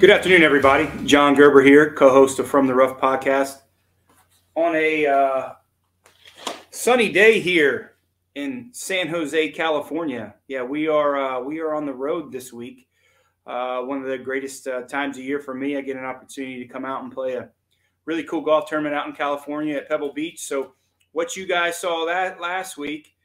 Good afternoon, everybody. John Gerber here, co-host of From the Rough podcast. On a sunny day here in San Jose, California. Yeah, we are on the road this week. One of the greatest times of year for me. I get an opportunity to come out and play a really cool golf tournament out in California at Pebble Beach. So what you guys saw that last week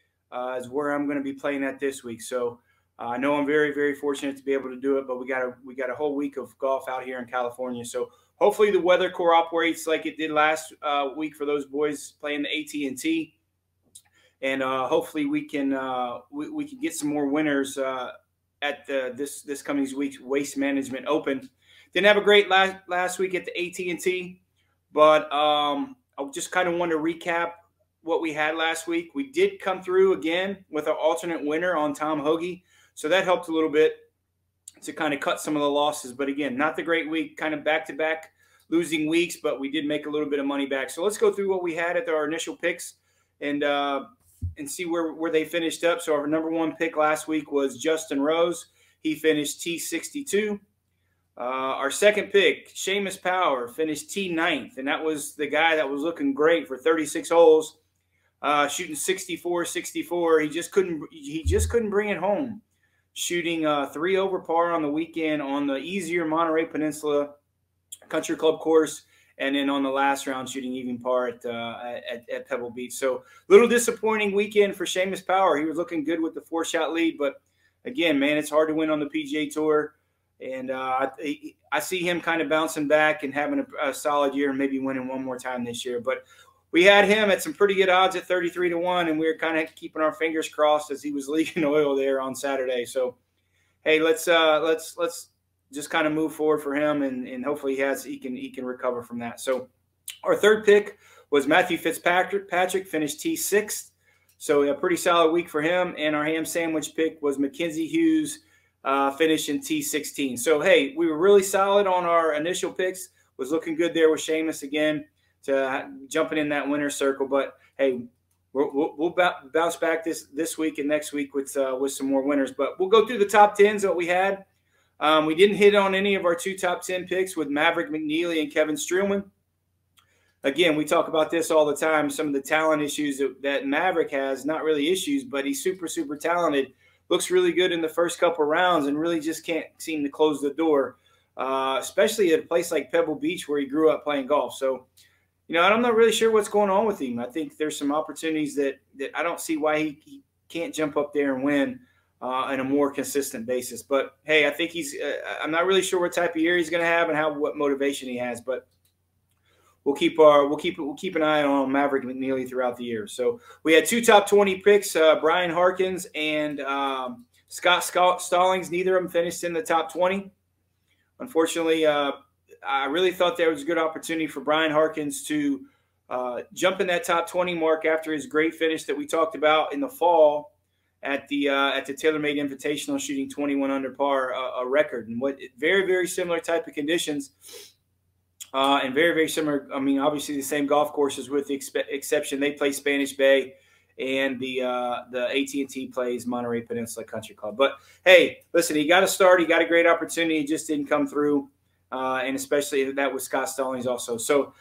is where I'm going to be playing at this week. So I know I'm very, very fortunate to be able to do it, but we got a whole week of golf out here in California. So hopefully the weather cooperates like it did last week for those boys playing the AT&T, and hopefully we can get some more winners at this coming week's Waste Management Open. Didn't have a great last week at the AT&T, but I just kind of want to recap what we had last week. We did come through again with our alternate winner on Tom Hoagie. So that helped a little bit to kind of cut some of the losses. But again, not the great week, kind of back-to-back losing weeks, but we did make a little bit of money back. So let's go through what we had at our initial picks and see where they finished up. So our number one pick last week was Justin Rose. He finished T62. Our second pick, Seamus Power, finished T9th, and that was the guy that was looking great for 36 holes, shooting 64. He just couldn't bring it home, shooting three over par on the weekend on the easier Monterey Peninsula Country Club course, and then on the last round shooting even par at Pebble Beach. So little disappointing weekend for Seamus Power. He was looking good with the four-shot lead, but again, man, it's hard to win on the PGA Tour, and I see him kind of bouncing back and having a solid year and maybe winning one more time this year. But we had him at some pretty good odds at 33-1, and we were kind of keeping our fingers crossed as he was leaking oil there on Saturday. So, hey, let's just kind of move forward for him, and hopefully he can recover from that. So, our third pick was Matthew Fitzpatrick. Patrick finished T6th, so a pretty solid week for him. And our ham sandwich pick was McKenzie Hughes, finishing T16. So, hey, we were really solid on our initial picks. Was looking good there with Seamus again, to jumping in that winner's circle. But hey, we'll bounce back this week and next week with some more winners. But we'll go through the top tens that we had. We didn't hit on any of our two top 10 picks with Maverick McNealy and Kevin Streelman. Again, we talk about this all the time, some of the talent issues that Maverick has. Not really issues, but he's super, super talented. Looks really good in the first couple rounds and really just can't seem to close the door, especially at a place like Pebble Beach where he grew up playing golf. So, you know, I'm not really sure what's going on with him. I think there's some opportunities that I don't see why he can't jump up there and win on a more consistent basis. But, hey, I think I'm not really sure what type of year he's going to have and what motivation he has. But we'll keep an eye on Maverick McNealy throughout the year. So we had two top 20 picks, Brian Harkins and Scott Stallings. Neither of them finished in the top 20. Unfortunately, I really thought there was a good opportunity for Brian Harkins to jump in that top 20 mark after his great finish that we talked about in the fall at the TaylorMade Invitational, shooting 21 under par, a record. And what very, very similar type of conditions, and very, very similar. I mean, obviously the same golf courses with the exception they play Spanish Bay, and the AT&T plays Monterey Peninsula Country Club. But hey, listen, he got a start. He got a great opportunity. He just didn't come through. And especially that with Scott Stallings also. So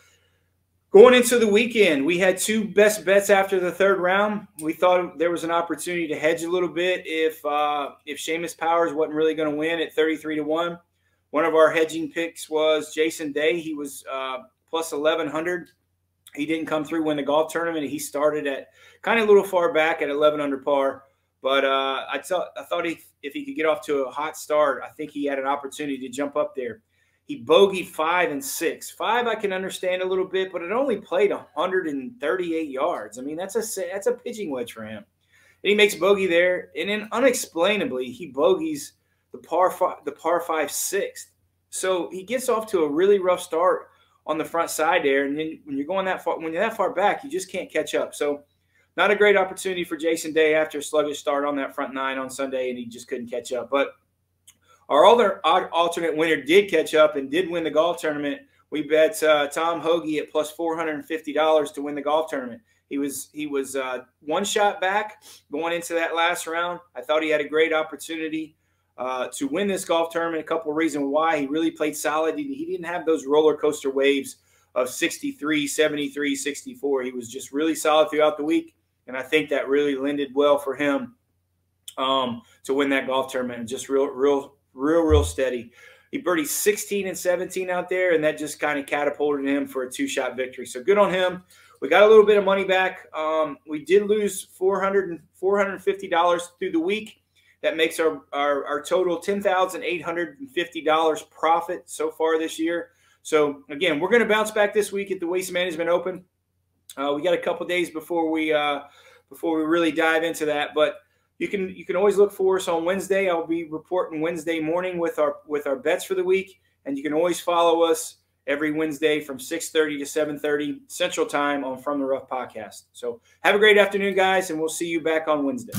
going into the weekend, we had two best bets after the third round. We thought there was an opportunity to hedge a little bit if Seamus Powers wasn't really going to win at 33-1. One of our hedging picks was Jason Day. He was plus 1,100. He didn't come through, win the golf tournament. He started at kind of a little far back at 11 under par. But I thought if he could get off to a hot start, I think he had an opportunity to jump up there. He bogeyed 5 and 6. 5 I can understand a little bit, but it only played 138 yards. I mean, that's a pitching wedge for him. And he makes bogey there, and then unexplainably he bogeys the par 5 sixth. So he gets off to a really rough start on the front side there, and then when you're going that far, when you're that far back, you just can't catch up. So not a great opportunity for Jason Day after a sluggish start on that front nine on Sunday, and he just couldn't catch up. But our other alternate winner did catch up and did win the golf tournament. We bet Tom Hoagie at plus $450 to win the golf tournament. He was one shot back going into that last round. I thought he had a great opportunity to win this golf tournament. A couple of reasons why. He really played solid. He didn't have those roller coaster waves of 63, 73, 64. He was just really solid throughout the week, and I think that really lended well for him to win that golf tournament. And just real steady. He birdied 16 and 17 out there, and that just kind of catapulted him for a two-shot victory. So good on him. We got a little bit of money back. We did lose $450 through the week. That makes our total $10,850 profit so far this year. So, again, we're going to bounce back this week at the Waste Management Open. We got a couple days before we really dive into that, but you can always look for us on Wednesday. I'll be reporting Wednesday morning with our bets for the week, and you can always follow us every Wednesday from 6:30 to 7:30 Central Time on From the Rough podcast. So have a great afternoon, guys, and we'll see you back on Wednesday.